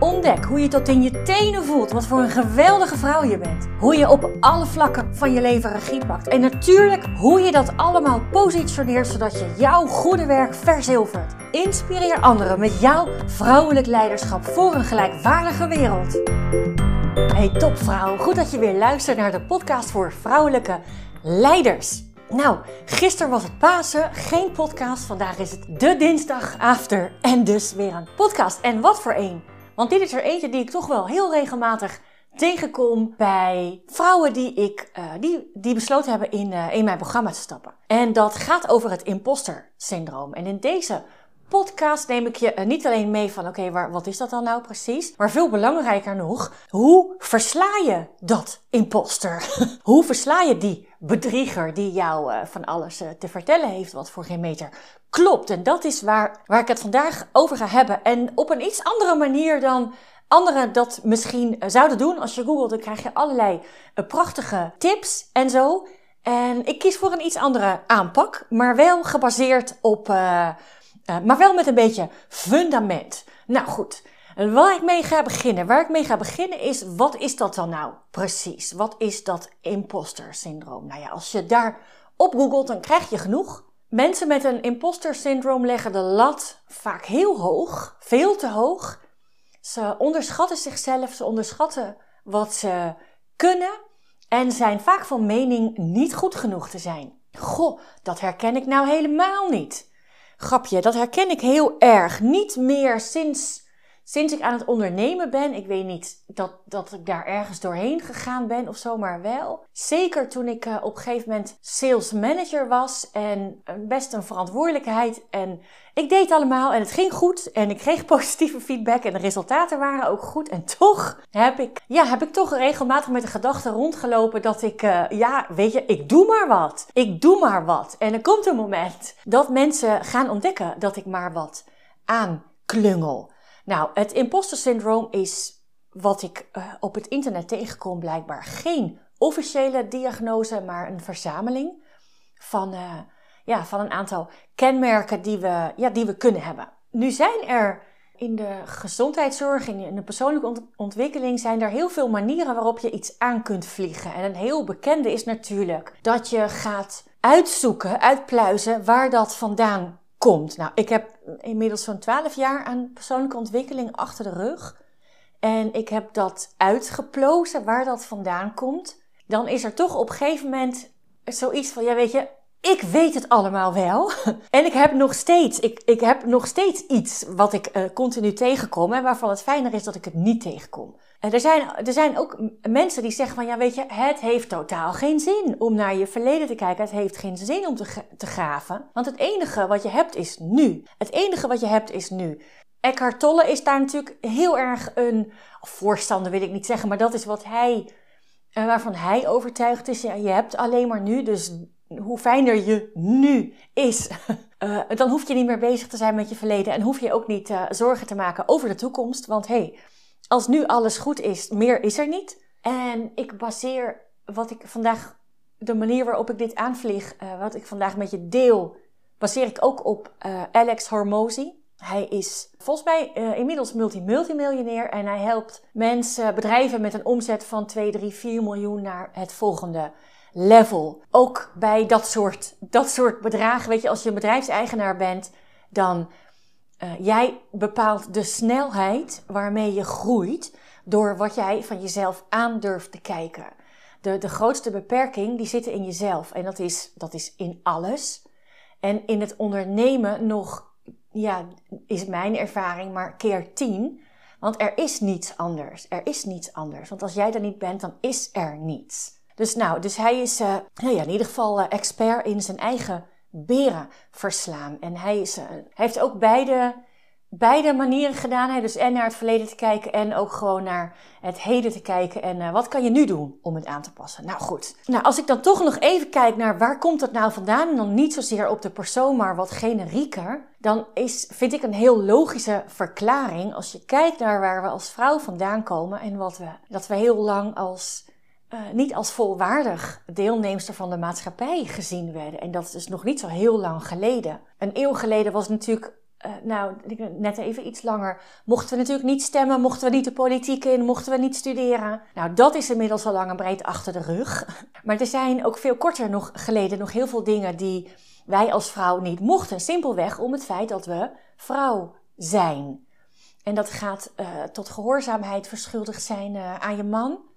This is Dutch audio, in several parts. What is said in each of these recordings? Ontdek hoe je tot in je tenen voelt wat voor een geweldige vrouw je bent. Hoe je op alle vlakken van je leven regie pakt. En natuurlijk hoe je dat allemaal positioneert zodat je jouw goede werk verzilvert. Inspireer anderen met jouw vrouwelijk leiderschap voor een gelijkwaardige wereld. Hey topvrouw, goed dat je weer luistert naar de podcast voor vrouwelijke leiders. Nou, gisteren was het Pasen, geen podcast. Vandaag is het de dinsdag after en dus weer een podcast. En wat voor een! Want dit is er eentje die ik toch wel heel regelmatig tegenkom bij vrouwen die besloten hebben in mijn programma te stappen. En dat gaat over het imposter-syndroom. En in deze podcast neem ik je niet alleen mee van wat is dat dan nou precies? Maar veel belangrijker nog, hoe versla je dat imposter? Hoe versla je die bedrieger die jou van alles te vertellen heeft wat voor geen meter klopt? En dat is waar ik het vandaag over ga hebben. En op een iets andere manier dan anderen dat misschien zouden doen. Als je googelt, dan krijg je allerlei prachtige tips en zo. En ik kies voor een iets andere aanpak, maar wel gebaseerd op... maar wel met een beetje fundament. Nou goed, waar ik mee ga beginnen is, wat is dat dan nou precies? Wat is dat imposter syndroom? Nou ja, als je daar op googelt, dan krijg je genoeg. Mensen met een imposter syndroom leggen de lat vaak heel hoog, veel te hoog. Ze onderschatten zichzelf, ze onderschatten wat ze kunnen en zijn vaak van mening niet goed genoeg te zijn. Goh, dat herken ik nou helemaal niet. Grapje, dat herken ik heel erg. Niet meer sinds ik aan het ondernemen ben. Ik weet niet dat ik daar ergens doorheen gegaan ben of zo, maar wel. Zeker toen ik op een gegeven moment sales manager was en best een verantwoordelijkheid. En ik deed het allemaal en het ging goed en ik kreeg positieve feedback en de resultaten waren ook goed. En toch heb ik toch regelmatig met de gedachte rondgelopen dat ik, ik doe maar wat. Ik doe maar wat. En er komt een moment dat mensen gaan ontdekken dat ik maar wat aanklungel. Nou, het imposter syndroom is, wat ik op het internet tegenkom, blijkbaar geen officiële diagnose, maar een verzameling van een aantal kenmerken die we kunnen hebben. Nu zijn er in de gezondheidszorg, in de persoonlijke ontwikkeling, zijn er heel veel manieren waarop je iets aan kunt vliegen. En een heel bekende is natuurlijk dat je gaat uitpluizen waar dat vandaan komt. Nou, ik heb inmiddels zo'n 12 jaar aan persoonlijke ontwikkeling achter de rug. En ik heb dat uitgeplozen waar dat vandaan komt. Dan is er toch op een gegeven moment zoiets van, ik weet het allemaal wel. En ik heb nog steeds iets wat ik continu tegenkom. En waarvan het fijner is dat ik het niet tegenkom. En er zijn ook mensen die zeggen van, het heeft totaal geen zin om naar je verleden te kijken. Het heeft geen zin om te graven. Want het enige wat je hebt is nu. Het enige wat je hebt is nu. Eckhart Tolle is daar natuurlijk heel erg een voorstander, wil ik niet zeggen. Maar dat is wat waarvan hij overtuigd is. Ja, je hebt alleen maar nu, dus... hoe fijner je nu is, dan hoef je niet meer bezig te zijn met je verleden. En hoef je ook niet zorgen te maken over de toekomst. Want als nu alles goed is, meer is er niet. En ik baseer de manier waarop ik dit aanvlieg, wat ik vandaag met je deel, baseer ik ook op Alex Hormozi. Hij is volgens mij inmiddels multimiljonair en hij helpt mensen, bedrijven met een omzet van 2, 3, 4 miljoen naar het volgende level. Ook bij dat soort bedragen. Als je een bedrijfseigenaar bent, dan jij bepaalt de snelheid waarmee je groeit door wat jij van jezelf aan durft te kijken. De grootste beperking die zit in jezelf. En dat is in alles. En in het ondernemen nog, is mijn ervaring maar keer 10. Want er is niets anders. Er is niets anders. Want als jij er niet bent, dan is er niets. Dus hij is in ieder geval expert in zijn eigen beren verslaan. En hij heeft ook beide beide manieren gedaan. Hè? Dus en naar het verleden te kijken en ook gewoon naar het heden te kijken. En wat kan je nu doen om het aan te passen? Nou goed. Nou, als ik dan toch nog even kijk naar waar komt dat nou vandaan? En dan niet zozeer op de persoon, maar wat generieker. Dan vind ik een heel logische verklaring. Als je kijkt naar waar we als vrouw vandaan komen. En dat we heel lang als... niet als volwaardig deelnemster van de maatschappij gezien werden. En dat is dus nog niet zo heel lang geleden. Een eeuw geleden was natuurlijk, net even iets langer, mochten we natuurlijk niet stemmen, mochten we niet de politiek in, mochten we niet studeren. Nou, dat is inmiddels al lang en breed achter de rug. Maar er zijn ook veel korter nog geleden nog heel veel dingen die wij als vrouw niet mochten. Simpelweg om het feit dat we vrouw zijn. En dat gaat tot gehoorzaamheid verschuldigd zijn aan je man.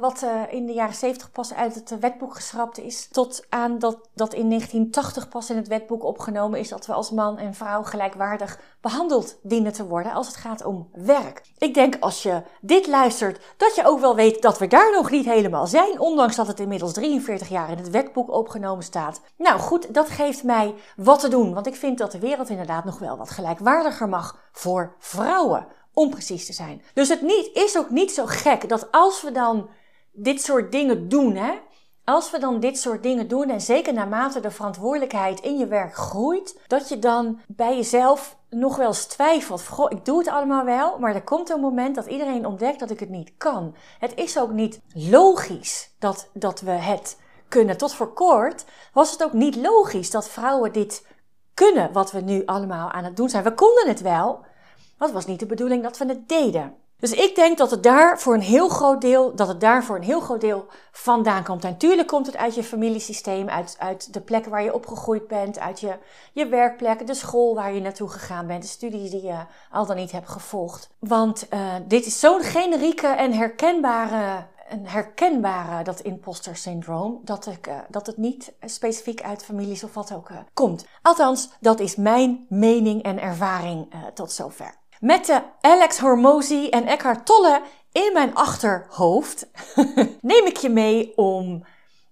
Wat in de jaren 70 pas uit het wetboek geschrapt is. Tot aan dat in 1980 pas in het wetboek opgenomen is dat we als man en vrouw gelijkwaardig behandeld dienen te worden als het gaat om werk. Ik denk als je dit luistert dat je ook wel weet dat we daar nog niet helemaal zijn. Ondanks dat het inmiddels 43 jaar in het wetboek opgenomen staat. Nou goed, dat geeft mij wat te doen. Want ik vind dat de wereld inderdaad nog wel wat gelijkwaardiger mag voor vrouwen. Om precies te zijn. Dus is ook niet zo gek dat als we dan dit soort dingen doen, en zeker naarmate de verantwoordelijkheid in je werk groeit, dat je dan bij jezelf nog wel eens twijfelt. Goh, ik doe het allemaal wel, maar er komt een moment dat iedereen ontdekt dat ik het niet kan. Het is ook niet logisch dat we het kunnen. Tot voor kort was het ook niet logisch dat vrouwen dit kunnen, wat we nu allemaal aan het doen zijn. We konden het wel. Dat was niet de bedoeling dat we het deden. Dus ik denk dat het daar voor een heel groot deel, vandaan komt. En natuurlijk komt het uit je familiesysteem, uit de plek waar je opgegroeid bent, uit je werkplek, de school waar je naartoe gegaan bent, de studie die je al dan niet hebt gevolgd. Want dit is zo'n generieke en herkenbare dat imposter syndroom, dat het niet specifiek uit families of wat ook komt. Althans, dat is mijn mening en ervaring tot zover. Met de Alex Hormozi en Eckhart Tolle in mijn achterhoofd neem ik je mee om...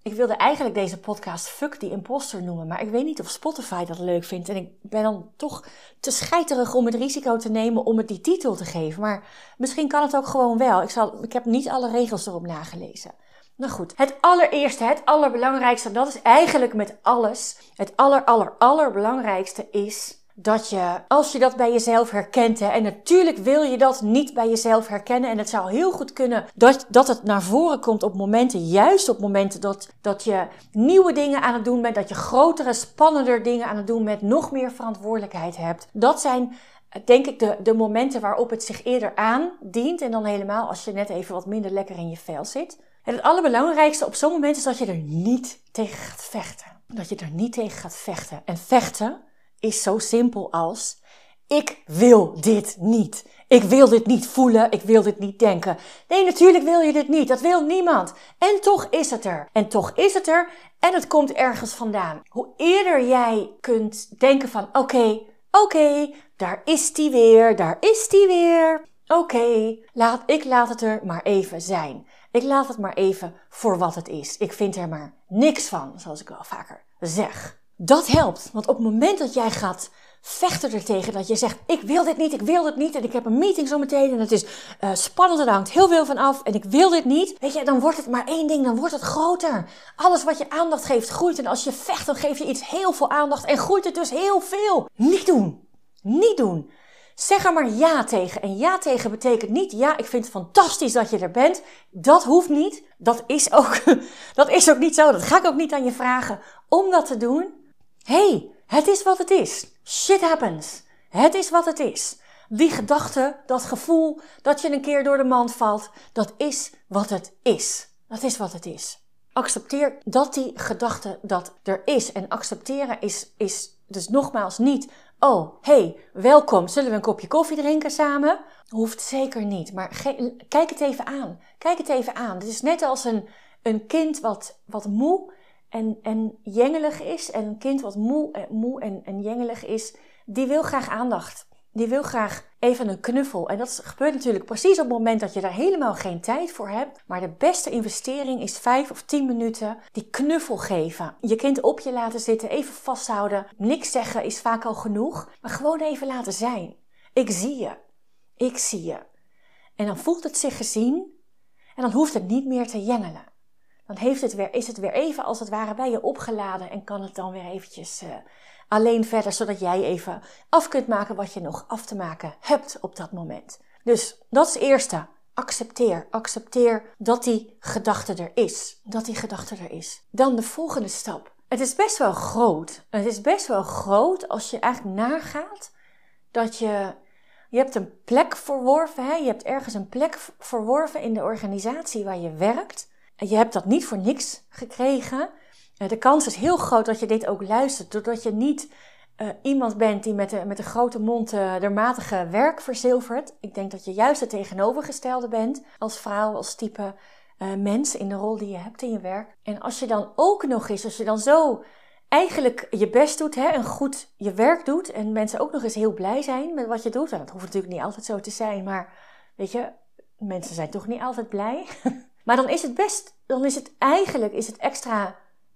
Ik wilde eigenlijk deze podcast Fuck die Imposter noemen, maar ik weet niet of Spotify dat leuk vindt. En ik ben dan toch te scheiterig om het risico te nemen om het die titel te geven. Maar misschien kan het ook gewoon wel. Ik heb niet alle regels erop nagelezen. Nou goed, het allereerste, het allerbelangrijkste, dat is eigenlijk met alles. Het allerbelangrijkste is... dat je, als je dat bij jezelf herkent... en natuurlijk wil je dat niet bij jezelf herkennen... en het zou heel goed kunnen dat het naar voren komt op momenten... juist op momenten dat je nieuwe dingen aan het doen bent... dat je grotere, spannender dingen aan het doen bent... nog meer verantwoordelijkheid hebt. Dat zijn, denk ik, de momenten waarop het zich eerder aandient... en dan helemaal als je net even wat minder lekker in je vel zit. En het allerbelangrijkste op zo'n moment is dat je er niet tegen gaat vechten. Dat je er niet tegen gaat vechten. En vechten... is zo simpel als, ik wil dit niet. Ik wil dit niet voelen, ik wil dit niet denken. Nee, natuurlijk wil je dit niet, dat wil niemand. En toch is het er. En toch is het er en het komt ergens vandaan. Hoe eerder jij kunt denken van, oké, daar is die weer, Oké, ik laat het er maar even zijn. Ik laat het maar even voor wat het is. Ik vind er maar niks van, zoals ik wel vaker zeg. Dat helpt, want op het moment dat jij gaat vechten ertegen, dat je zegt, ik wil dit niet en ik heb een meeting zometeen en het is spannend en er hangt heel veel van af en ik wil dit niet. Weet je, dan wordt het maar één ding, dan wordt het groter. Alles wat je aandacht geeft groeit en als je vecht dan geef je iets heel veel aandacht en groeit het dus heel veel. Niet doen. Zeg er maar ja tegen. En ja tegen betekent niet, ja, ik vind het fantastisch dat je er bent. Dat hoeft niet. Dat is ook niet zo. Dat ga ik ook niet aan je vragen om dat te doen. Hey, het is wat het is. Shit happens. Het is wat het is. Die gedachte, dat gevoel dat je een keer door de mand valt, dat is wat het is. Dat is wat het is. Accepteer dat die gedachte dat er is. En accepteren is dus nogmaals niet... Oh, hey, welkom. Zullen we een kopje koffie drinken samen? Hoeft zeker niet, maar kijk het even aan. Dit is net als een kind wat moe en jengelig is. En een kind wat moe en jengelig is, die wil graag aandacht. Die wil graag even een knuffel. En dat gebeurt natuurlijk precies op het moment dat je daar helemaal geen tijd voor hebt. Maar de beste investering is 5 of 10 minuten die knuffel geven. Je kind op je laten zitten, even vasthouden. Niks zeggen is vaak al genoeg. Maar gewoon even laten zijn. Ik zie je. Ik zie je. En dan voelt het zich gezien en dan hoeft het niet meer te jengelen. Dan heeft het weer, is het weer even als het ware bij je opgeladen en kan het dan weer eventjes alleen verder, zodat jij even af kunt maken wat je nog af te maken hebt op dat moment. Dus dat is het eerste. Accepteer. Accepteer dat die gedachte er is. Dat die gedachte er is. Dan de volgende stap. Het is best wel groot. Het is best wel groot als je eigenlijk nagaat dat je hebt een plek verworven. Hè? Je hebt ergens een plek verworven in de organisatie waar je werkt. Je hebt dat niet voor niks gekregen. De kans is heel groot dat je dit ook luistert. Doordat je niet iemand bent die met een grote mond de matige werk verzilvert. Ik denk dat je juist het tegenovergestelde bent. Als vrouw, als type mens in de rol die je hebt in je werk. En als je dan ook nog eens, als je dan zo eigenlijk je best doet, hè, en goed je werk doet. En mensen ook nog eens heel blij zijn met wat je doet. En dat hoeft natuurlijk niet altijd zo te zijn. Maar weet je, mensen zijn toch niet altijd blij. Maar dan is het best, dan is het eigenlijk, is het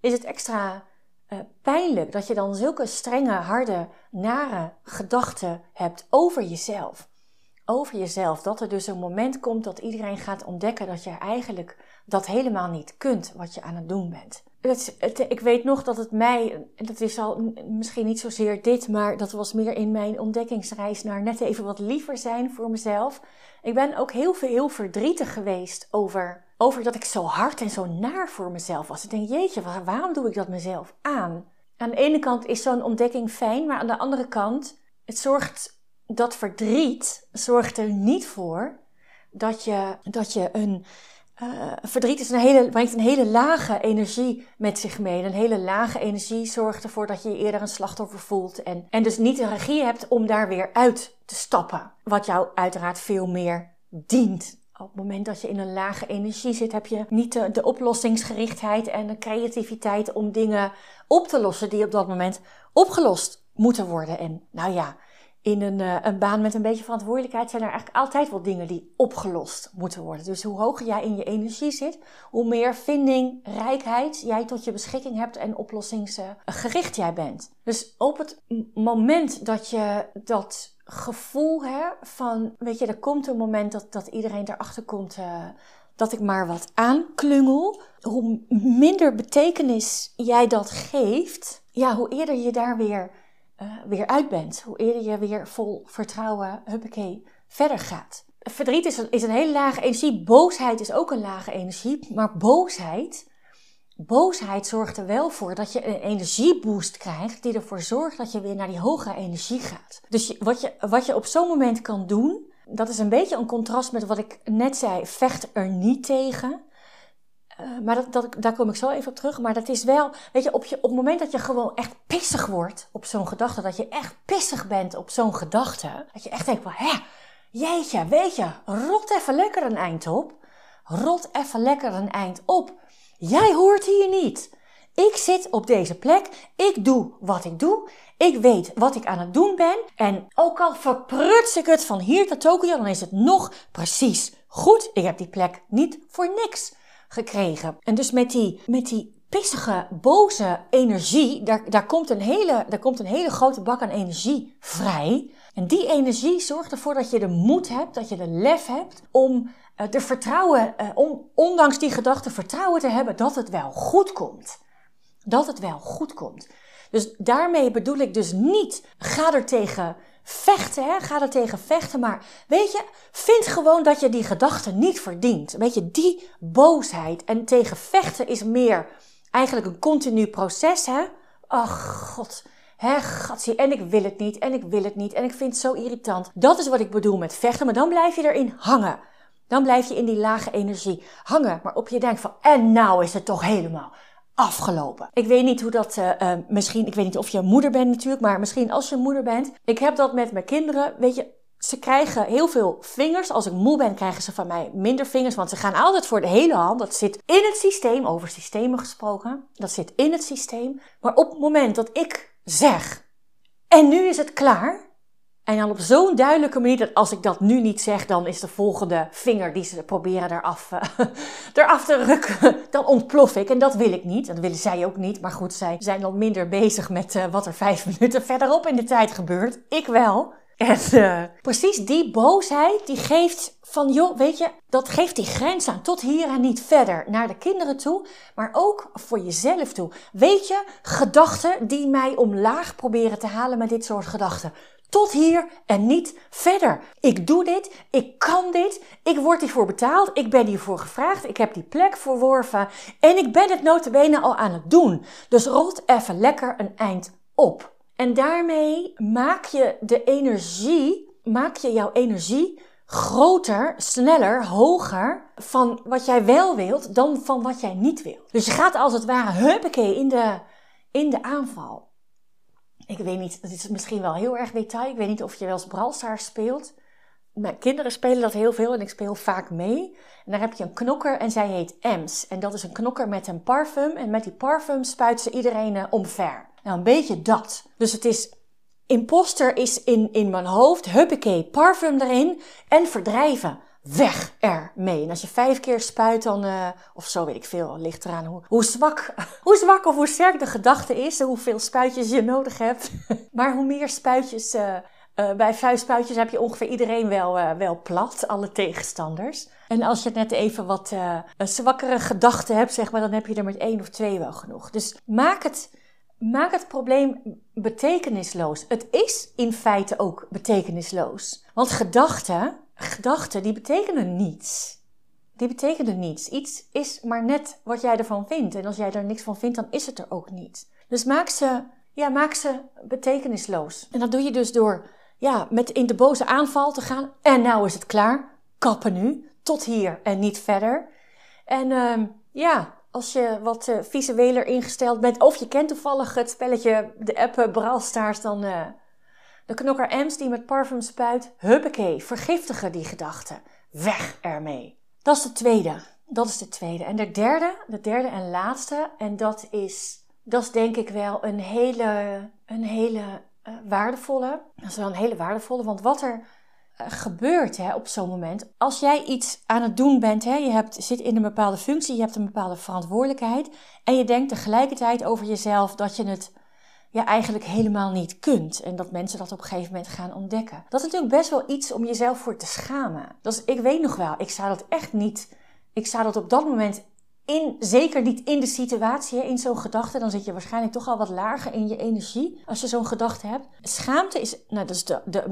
extra pijnlijk dat je dan zulke strenge, harde, nare gedachten hebt over jezelf. Over jezelf. Dat er dus een moment komt dat iedereen gaat ontdekken dat je eigenlijk dat helemaal niet kunt wat je aan het doen bent. Ik weet nog dat het mij, dat is al misschien niet zozeer dit, maar dat was meer in mijn ontdekkingsreis naar net even wat liever zijn voor mezelf. Ik ben ook heel verdrietig geweest over dat ik zo hard en zo naar voor mezelf was. Ik denk, jeetje, waarom doe ik dat mezelf aan? Aan de ene kant is zo'n ontdekking fijn, maar aan de andere kant, dat verdriet zorgt er niet voor dat je een... Verdriet is brengt een hele lage energie met zich mee. Een hele lage energie zorgt ervoor dat je je eerder een slachtoffer voelt. En dus niet de regie hebt om daar weer uit te stappen. Wat jou uiteraard veel meer dient. Op het moment dat je in een lage energie zit, heb je niet de oplossingsgerichtheid en de creativiteit om dingen op te lossen die op dat moment opgelost moeten worden. En nou ja, in een baan met een beetje verantwoordelijkheid zijn er eigenlijk altijd wel dingen die opgelost moeten worden. Dus hoe hoger jij in je energie zit, hoe meer vinding, rijkheid jij tot je beschikking hebt en oplossingsgericht jij bent. Dus op het moment dat je dat gevoel van, weet je, er komt een moment dat iedereen erachter komt dat ik maar wat aanklungel. Hoe minder betekenis jij dat geeft, ja, hoe eerder je daar weer uit bent. Hoe eerder je weer vol vertrouwen, huppakee, verder gaat. Verdriet is een hele lage energie. Boosheid is ook een lage energie. Maar boosheid zorgt er wel voor dat je een energieboost krijgt die ervoor zorgt dat je weer naar die hogere energie gaat. Dus wat je op zo'n moment kan doen, dat is een beetje een contrast met wat ik net zei. Vecht er niet tegen. Maar daar kom ik zo even op terug. Maar dat is wel, weet je, op het moment dat je gewoon echt pissig wordt op zo'n gedachte. Dat je echt pissig bent op zo'n gedachte. Dat je echt denkt van, jeetje, weet je, rot even lekker een eind op. Rot even lekker een eind op. Jij hoort hier niet. Ik zit op deze plek. Ik doe wat ik doe. Ik weet wat ik aan het doen ben. En ook al verpruts ik het van hier tot Tokio, dan is het nog precies goed. Ik heb die plek niet voor niks gekregen. En dus met die pissige, boze energie, daar komt een hele grote bak aan energie vrij. En die energie zorgt ervoor dat je de moed hebt, dat je de lef hebt om te vertrouwen, om ondanks die gedachte vertrouwen te hebben dat het wel goed komt. Dat het wel goed komt. Dus daarmee bedoel ik dus niet, ga er tegen vechten, ga er tegen vechten, maar weet je, vind gewoon dat je die gedachten niet verdient. Weet je, die boosheid en tegen vechten is meer eigenlijk een continu proces, Ach, god, gatsie, en ik wil het niet, en ik vind het zo irritant. Dat is wat ik bedoel met vechten, maar dan blijf je erin hangen. Dan blijf je in die lage energie hangen, maar op je denkt van, en nou is het toch helemaal afgelopen. Ik weet niet hoe dat, misschien, ik weet niet of je moeder bent natuurlijk, maar misschien als je moeder bent. Ik heb dat met mijn kinderen, weet je, ze krijgen heel veel vingers. Als ik moe ben, krijgen ze van mij minder vingers, want ze gaan altijd voor de hele hand. Dat zit in het systeem, over systemen gesproken. Dat zit in het systeem. Maar op het moment dat ik zeg, en nu is het klaar, en dan op zo'n duidelijke manier dat als ik dat nu niet zeg, dan is de volgende vinger die ze proberen eraf te rukken. Dan ontplof ik en dat wil ik niet. Dat willen zij ook niet. Maar goed, zij zijn dan minder bezig met wat er 5 minuten verderop in de tijd gebeurt. Ik wel. En precies die boosheid, die geeft van, joh, weet je, dat geeft die grens aan. Tot hier en niet verder. Naar de kinderen toe, maar ook voor jezelf toe. Weet je, gedachten die mij omlaag proberen te halen met dit soort gedachten. Tot hier en niet verder. Ik doe dit, ik kan dit, ik word hiervoor betaald, ik ben hiervoor gevraagd, ik heb die plek verworven en ik ben het nota bene al aan het doen. Dus rot even lekker een eind op. En daarmee maak je de energie, maak je jouw energie groter, sneller, hoger van wat jij wel wilt dan van wat jij niet wilt. Dus je gaat als het ware huppakee in de aanval. Ik weet niet, het is misschien wel heel erg detail. Ik weet niet of je wel eens Brawl Stars speelt. Mijn kinderen spelen dat heel veel en ik speel vaak mee. En daar heb je een knokker en zij heet Ems. En dat is een knokker met een parfum. En met die parfum spuit ze iedereen omver. Nou, een beetje dat. Dus het is, imposter is in mijn hoofd. Huppakee, parfum erin en verdrijven. Weg ermee. En als je 5 keer spuit dan, of zo weet ik veel, ligt eraan hoe zwak of hoe sterk de gedachte is. Hoeveel spuitjes je nodig hebt. Maar hoe meer spuitjes, bij 5 spuitjes heb je ongeveer iedereen wel plat. Alle tegenstanders. En als je net even wat zwakkere gedachten hebt, zeg maar, dan heb je er met 1 of 2 wel genoeg. Dus maak het probleem betekenisloos. Het is in feite ook betekenisloos. Want gedachten, die betekenen niets. Die betekenen niets. Iets is maar net wat jij ervan vindt. En als jij er niks van vindt, dan is het er ook niet. Dus maak ze betekenisloos. En dat doe je dus door met in de boze aanval te gaan. En nou is het klaar. Kappen nu. Tot hier en niet verder. En als je wat visueler ingesteld bent, of je kent toevallig het spelletje, de app Brawl Stars, dan... De knokker Ems die met parfum spuit, huppakee, vergiftigen die gedachten. Weg ermee. Dat is de tweede. En de derde en laatste, en dat is denk ik wel een hele waardevolle. Dat is wel een hele waardevolle, want wat er gebeurt op zo'n moment, als jij iets aan het doen bent, je zit in een bepaalde functie, je hebt een bepaalde verantwoordelijkheid, en je denkt tegelijkertijd over jezelf dat je het... eigenlijk helemaal niet kunt. En dat mensen dat op een gegeven moment gaan ontdekken. Dat is natuurlijk best wel iets om jezelf voor te schamen. Dus ik weet nog wel, ik zou dat op dat moment, zeker niet in de situatie, in zo'n gedachte. Dan zit je waarschijnlijk toch al wat lager in je energie als je zo'n gedachte hebt. Schaamte is, dat is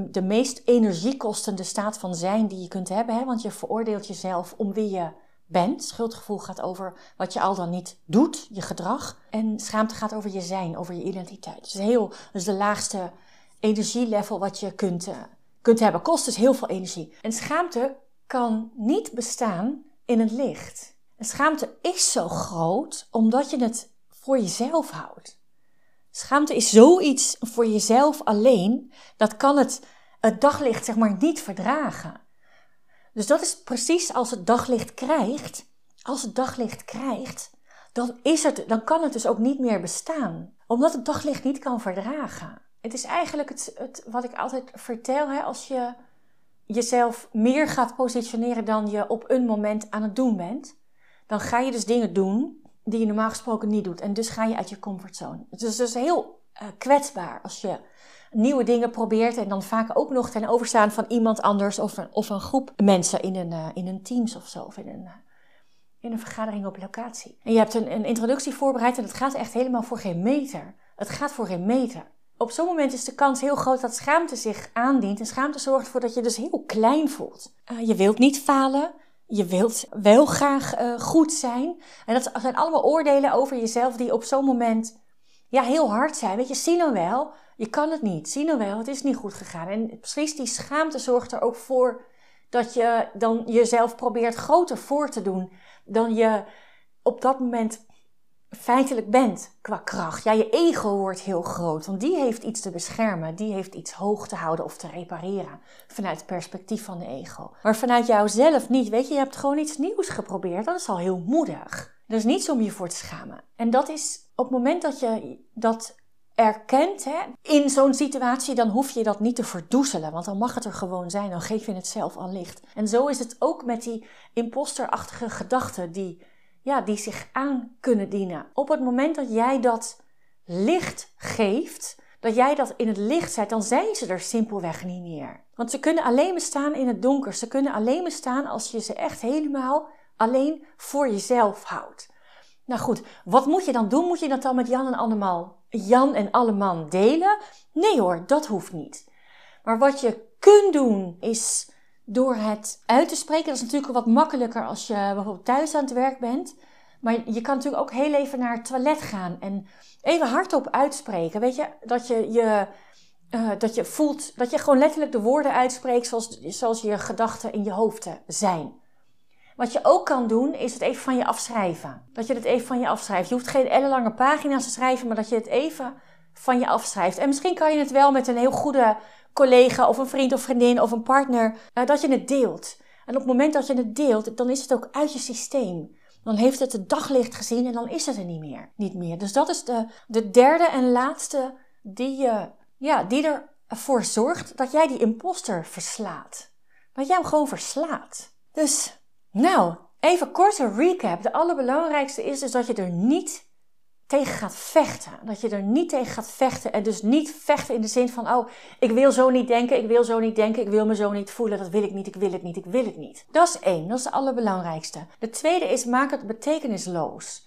de meest energiekostende staat van zijn die je kunt hebben. Want je veroordeelt jezelf om wie je bent. Schuldgevoel gaat over wat je al dan niet doet, je gedrag. En schaamte gaat over je zijn, over je identiteit. Dus de laagste energielevel wat je kunt hebben. Kost dus heel veel energie. En schaamte kan niet bestaan in het licht. En schaamte is zo groot omdat je het voor jezelf houdt. Schaamte is zoiets voor jezelf alleen, dat kan het daglicht zeg maar niet verdragen. Dus dat is precies als het daglicht krijgt, dan kan het dus ook niet meer bestaan. Omdat het daglicht niet kan verdragen. Het is eigenlijk wat ik altijd vertel, als je jezelf meer gaat positioneren dan je op een moment aan het doen bent. Dan ga je dus dingen doen die je normaal gesproken niet doet. En dus ga je uit je comfortzone. Het is dus heel kwetsbaar als je... nieuwe dingen probeert en dan vaak ook nog ten overstaan van iemand anders of een groep mensen in een teams of zo. Of in een vergadering op locatie. En je hebt een introductie voorbereid en het gaat echt helemaal voor geen meter. Het gaat voor geen meter. Op zo'n moment is de kans heel groot dat schaamte zich aandient. En schaamte zorgt ervoor dat je dus heel klein voelt. Je wilt niet falen. Je wilt wel graag goed zijn. En dat zijn allemaal oordelen over jezelf die op zo'n moment heel hard zijn. Weet je, zie nou wel... Je kan het niet. Zie nou wel, het is niet goed gegaan. En precies die schaamte zorgt er ook voor dat je dan jezelf probeert groter voor te doen dan je op dat moment feitelijk bent qua kracht. Ja, je ego wordt heel groot, want die heeft iets te beschermen. Die heeft iets hoog te houden of te repareren vanuit het perspectief van de ego. Maar vanuit jouzelf niet. Weet je, je hebt gewoon iets nieuws geprobeerd. Dat is al heel moedig. Er is niets om je voor te schamen. En dat is op het moment dat je dat... erkent, in zo'n situatie, dan hoef je dat niet te verdoezelen. Want dan mag het er gewoon zijn, dan geef je het zelf al licht. En zo is het ook met die imposterachtige gedachten die zich aan kunnen dienen. Op het moment dat jij dat licht geeft, dat jij dat in het licht zet, dan zijn ze er simpelweg niet meer. Want ze kunnen alleen bestaan in het donker. Ze kunnen alleen bestaan als je ze echt helemaal alleen voor jezelf houdt. Nou goed, wat moet je dan doen? Moet je dat dan met Jan en alleman delen? Nee hoor, dat hoeft niet. Maar wat je kunt doen is door het uit te spreken. Dat is natuurlijk wat makkelijker als je bijvoorbeeld thuis aan het werk bent. Maar je kan natuurlijk ook heel even naar het toilet gaan en even hardop uitspreken. Weet je, dat je voelt, dat je gewoon letterlijk de woorden uitspreekt zoals je gedachten in je hoofd zijn. Wat je ook kan doen, is het even van je afschrijven. Dat je het even van je afschrijft. Je hoeft geen ellenlange pagina's te schrijven, maar dat je het even van je afschrijft. En misschien kan je het wel met een heel goede collega of een vriend of vriendin of een partner, dat je het deelt. En op het moment dat je het deelt, dan is het ook uit je systeem. Dan heeft het het daglicht gezien en dan is het er niet meer. Dus dat is de derde en laatste die ervoor zorgt dat jij die imposter verslaat. Dat jij hem gewoon verslaat. Dus, nou, even kort een recap. De allerbelangrijkste is dus dat je er niet tegen gaat vechten. Dat je er niet tegen gaat vechten. En dus niet vechten in de zin van, oh, ik wil zo niet denken, ik wil zo niet denken, ik wil me zo niet voelen, dat wil ik niet, ik wil het niet, ik wil het niet. Dat is één, dat is de allerbelangrijkste. De tweede is, maak het betekenisloos.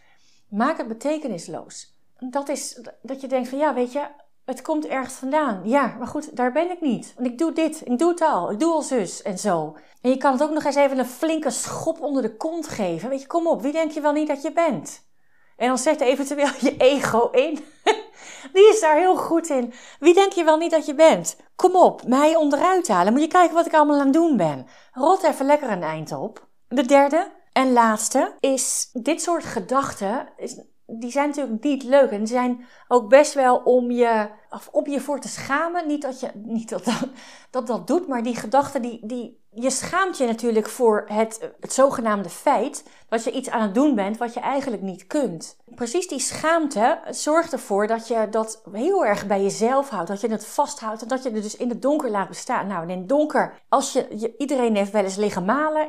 Maak het betekenisloos. Dat is dat je denkt van, ja, weet je, het komt ergens vandaan. Ja, maar goed, daar ben ik niet. Want ik doe dit, ik doe het al, ik doe al zus en zo. En je kan het ook nog eens even een flinke schop onder de kont geven. Weet je, kom op, wie denk je wel niet dat je bent? En dan zet eventueel je ego in. Die is daar heel goed in. Wie denk je wel niet dat je bent? Kom op, mij onderuit halen. Moet je kijken wat ik allemaal aan het doen ben. Rot even lekker een eind op. De derde en laatste is, dit soort gedachten, die zijn natuurlijk niet leuk. En die zijn ook best wel om je voor te schamen. Niet dat doet, maar die gedachten, je schaamt je natuurlijk voor het zogenaamde feit dat je iets aan het doen bent wat je eigenlijk niet kunt. Precies die schaamte zorgt ervoor dat je dat heel erg bij jezelf houdt. Dat je het vasthoudt en dat je het dus in het donker laat bestaan. Nou, en in het donker, als iedereen heeft wel eens liggen malen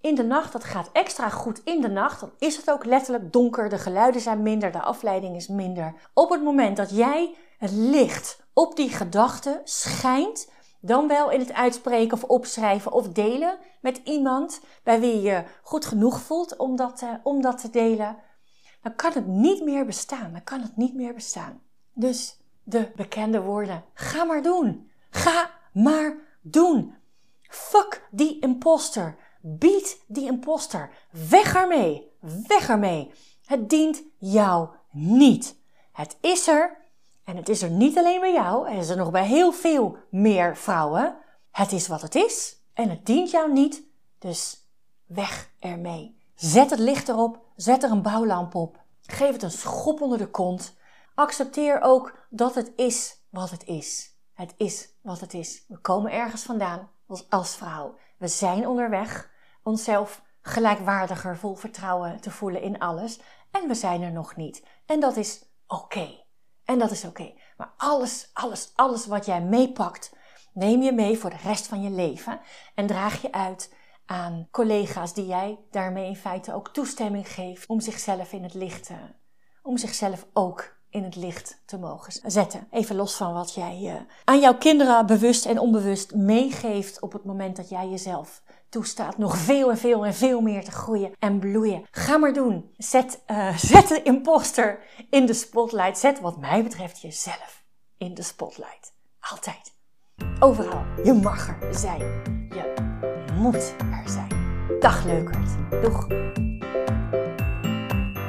in de nacht. Dat gaat extra goed in de nacht. Dan is het ook letterlijk donker. De geluiden zijn minder, de afleiding is minder. Op het moment dat jij het licht op die gedachten schijnt, dan wel in het uitspreken of opschrijven of delen met iemand bij wie je goed genoeg voelt om dat te delen, dan kan het niet meer bestaan. Dan kan het niet meer bestaan. Dus de bekende woorden. Ga maar doen. Ga maar doen. Fuck die imposter. Beat die imposter. Weg ermee. Weg ermee. Het dient jou niet. Het is er. En het is er niet alleen bij jou, het is er nog bij heel veel meer vrouwen. Het is wat het is en het dient jou niet, dus weg ermee. Zet het licht erop, zet er een bouwlamp op, geef het een schop onder de kont. Accepteer ook dat het is wat het is. Het is wat het is. We komen ergens vandaan als vrouw. We zijn onderweg, onszelf gelijkwaardiger, vol vertrouwen te voelen in alles. En we zijn er nog niet. En dat is oké. En dat is oké. Maar alles wat jij meepakt, neem je mee voor de rest van je leven. En draag je uit aan collega's die jij daarmee in feite ook toestemming geeft om zichzelf ook in het licht te mogen zetten. Even los van wat jij aan jouw kinderen bewust en onbewust meegeeft op het moment dat jij jezelf toestaat nog veel en veel en veel meer te groeien en bloeien. Ga maar doen. Zet de imposter in de spotlight. Zet wat mij betreft jezelf in de spotlight. Altijd. Overal. Je mag er zijn. Je moet er zijn. Dag leukert. Doeg.